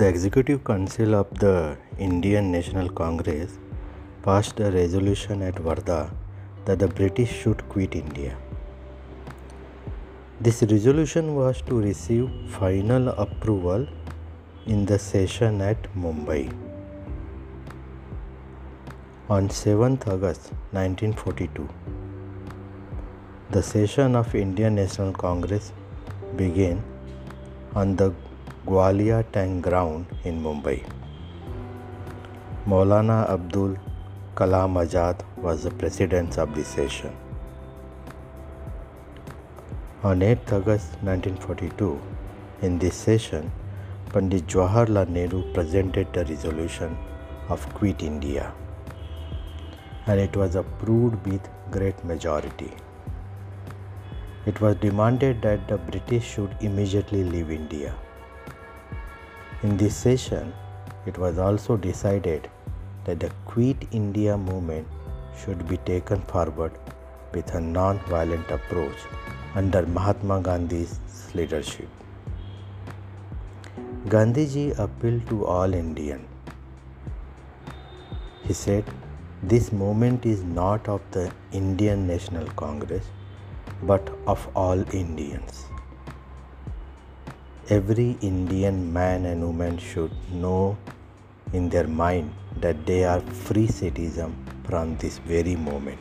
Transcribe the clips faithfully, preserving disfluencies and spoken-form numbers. The Executive Council of the Indian National Congress passed a resolution at Wardha that the British should quit India. This resolution was to receive final approval in the session at Mumbai. On seventh of August nineteen forty-two, the session of Indian National Congress began on the Gwalia Tank Ground in Mumbai. Maulana Abdul Kalam Azad was the president of the session. On eighth of August nineteen forty-two, in this session, Pandit Jawaharlal Nehru presented the resolution of Quit India, and it was approved with great majority. It was demanded that the British should immediately leave India. In this session, it was also decided that the Quit India movement should be taken forward with a non-violent approach under Mahatma Gandhi's leadership. Gandhiji appealed to all Indians. He said, "This movement is not of the Indian National Congress, but of all Indians. Every Indian man and woman should know in their mind that they are free citizens from this very moment,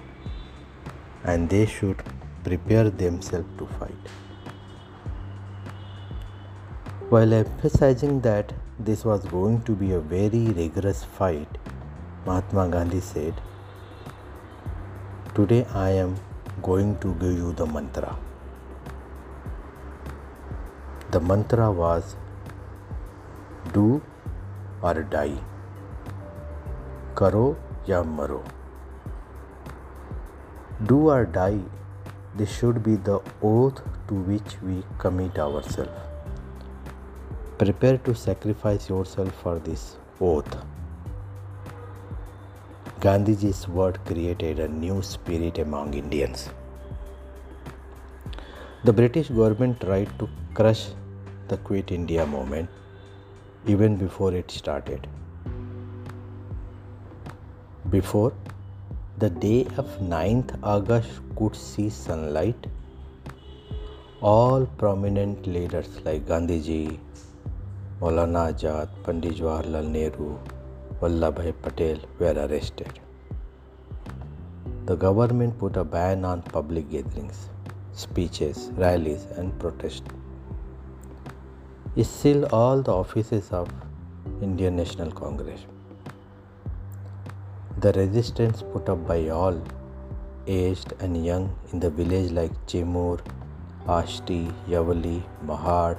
and they should prepare themselves to fight." While emphasizing that this was going to be a very rigorous fight, Mahatma Gandhi said, "Today I am going to give you the mantra." The mantra was, "Do or die, karo ya maro." Do or die, this should be the oath to which we commit ourselves. Prepare to sacrifice yourself for this oath. Gandhiji's word created a new spirit among Indians. The British government tried to crush the Quit India movement even before it started. Before the day of ninth of August could see sunlight, all prominent leaders like Gandhiji, Maulana Azad, Pandit Jawaharlal Nehru, Vallabhai Patel were arrested. The government put a ban on public gatherings, speeches, rallies and protests. It sealed all the offices of Indian National Congress. The resistance put up by all, aged and young, in the villages like Chemur, Ashti, Yavali, Mahad,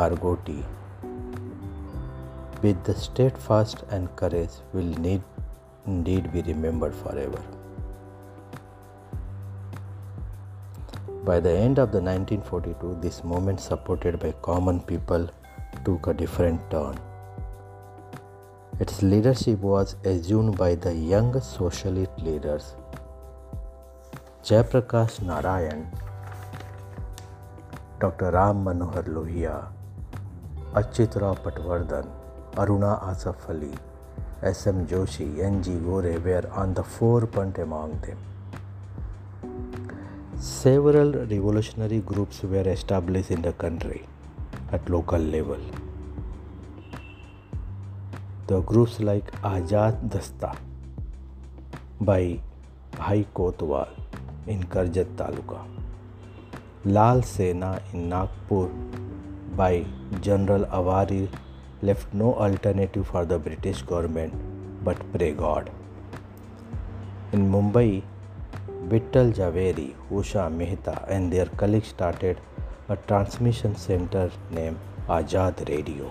Gargoti, with the steadfast and courage, will need indeed be remembered forever. By the end of the nineteen forty-two, this movement, supported by common people, took a different turn. Its leadership was assumed by the young socialist leaders Jayprakash Narayan, Doctor Ram Manohar Lohia, Achyutrao Patwardhan, Aruna Asaf Ali, S M Joshi, N G Gore were on the forefront among them. Several revolutionary groups were established in the country at local level. The groups like Azad Dasta by Bhai Kotwal in Karjat Taluka, Lal Sena in Nagpur by General Avari left no alternative for the British government but pray God. In Mumbai, Vittal Jhaveri, Usha Mehta and their colleagues started a transmission center named Azad Radio.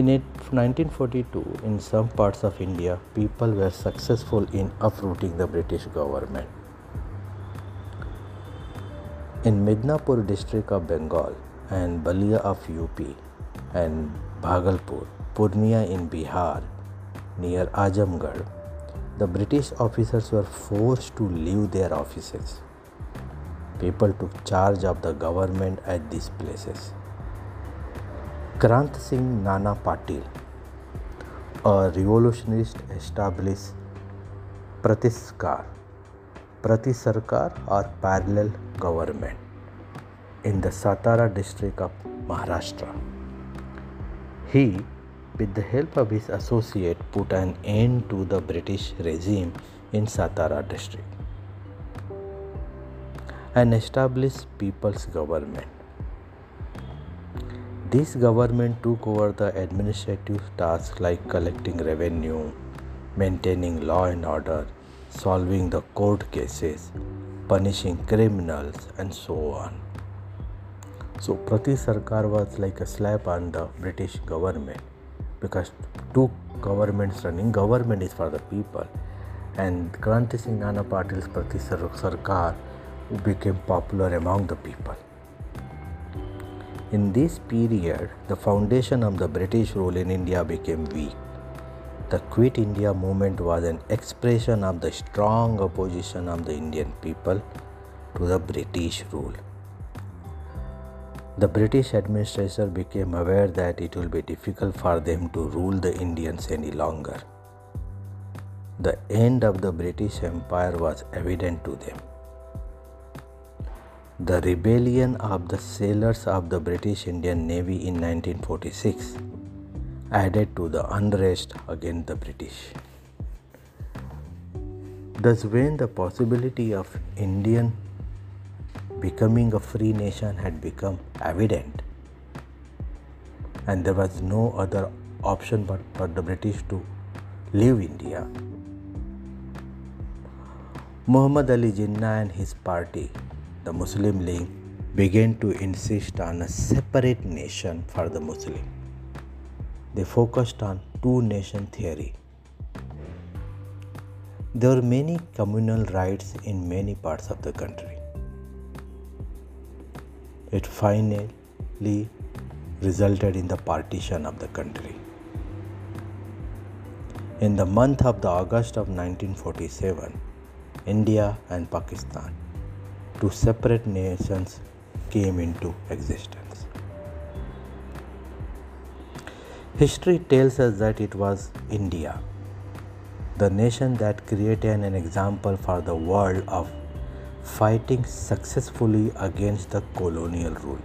In nineteen forty-two, in some parts of India, people were successful in uprooting the British government. In Midnapur district of Bengal and Balia of U P and Bhagalpur, Purnia in Bihar, near Ajamgarh, the British officers were forced to leave their offices. People took charge of the government at these places. क्रांत Singh Nana Patil, a revolutionist established Prati Sarkar, Prati Sarkar or parallel government in the Satara district of Maharashtra. He, with the help of his associate, put an end to the British regime in Satara district and established People's Government. This government took over the administrative tasks like collecting revenue, maintaining law and order, solving the court cases, punishing criminals, and so on. So Prati Sarkar was like a slap on the British government, because two governments running, government is for the people, and Krant Singh Nana Patil's Prati Sarkar became popular among the people. In this period, the foundation of the British rule in India became weak. The Quit India Movement was an expression of the strong opposition of the Indian people to the British rule. The British administration became aware that it will be difficult for them to rule the Indians any longer. The end of the British Empire was evident to them. The rebellion of the sailors of the British Indian Navy in nineteen forty-six added to the unrest against the British. Thus, when the possibility of Indian becoming a free nation had become evident, and there was no other option but for the British to leave India, Muhammad Ali Jinnah and his party, the Muslim League, began to insist on a separate nation for the Muslim. They focused on two-nation theory. There were many communal riots in many parts of the country. It finally resulted in the partition of the country. In the month of the August of nineteen forty-seven, India and Pakistan, two separate nations, came into existence. History tells us that it was India, the nation that created an example for the world of fighting successfully against the colonial rule.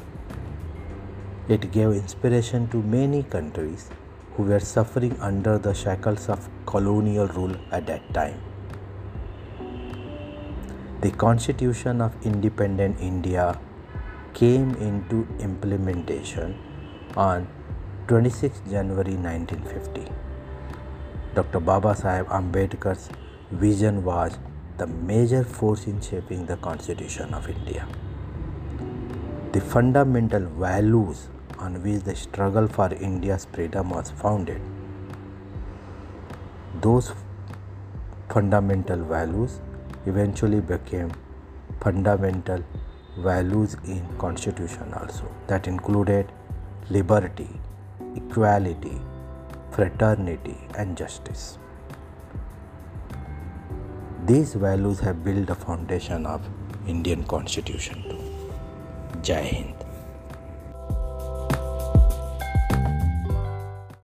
It gave inspiration to many countries who were suffering under the shackles of colonial rule at that time. The Constitution of Independent India came into implementation on the twenty-sixth of January nineteen fifty. Doctor Baba Saheb Ambedkar's vision was the major force in shaping the Constitution of India. The fundamental values on which the struggle for India's freedom was founded, those fundamental values eventually became fundamental values in Constitution also, that included liberty, equality, fraternity, and justice. These values have built the foundation of Indian Constitution too. Jai Hind.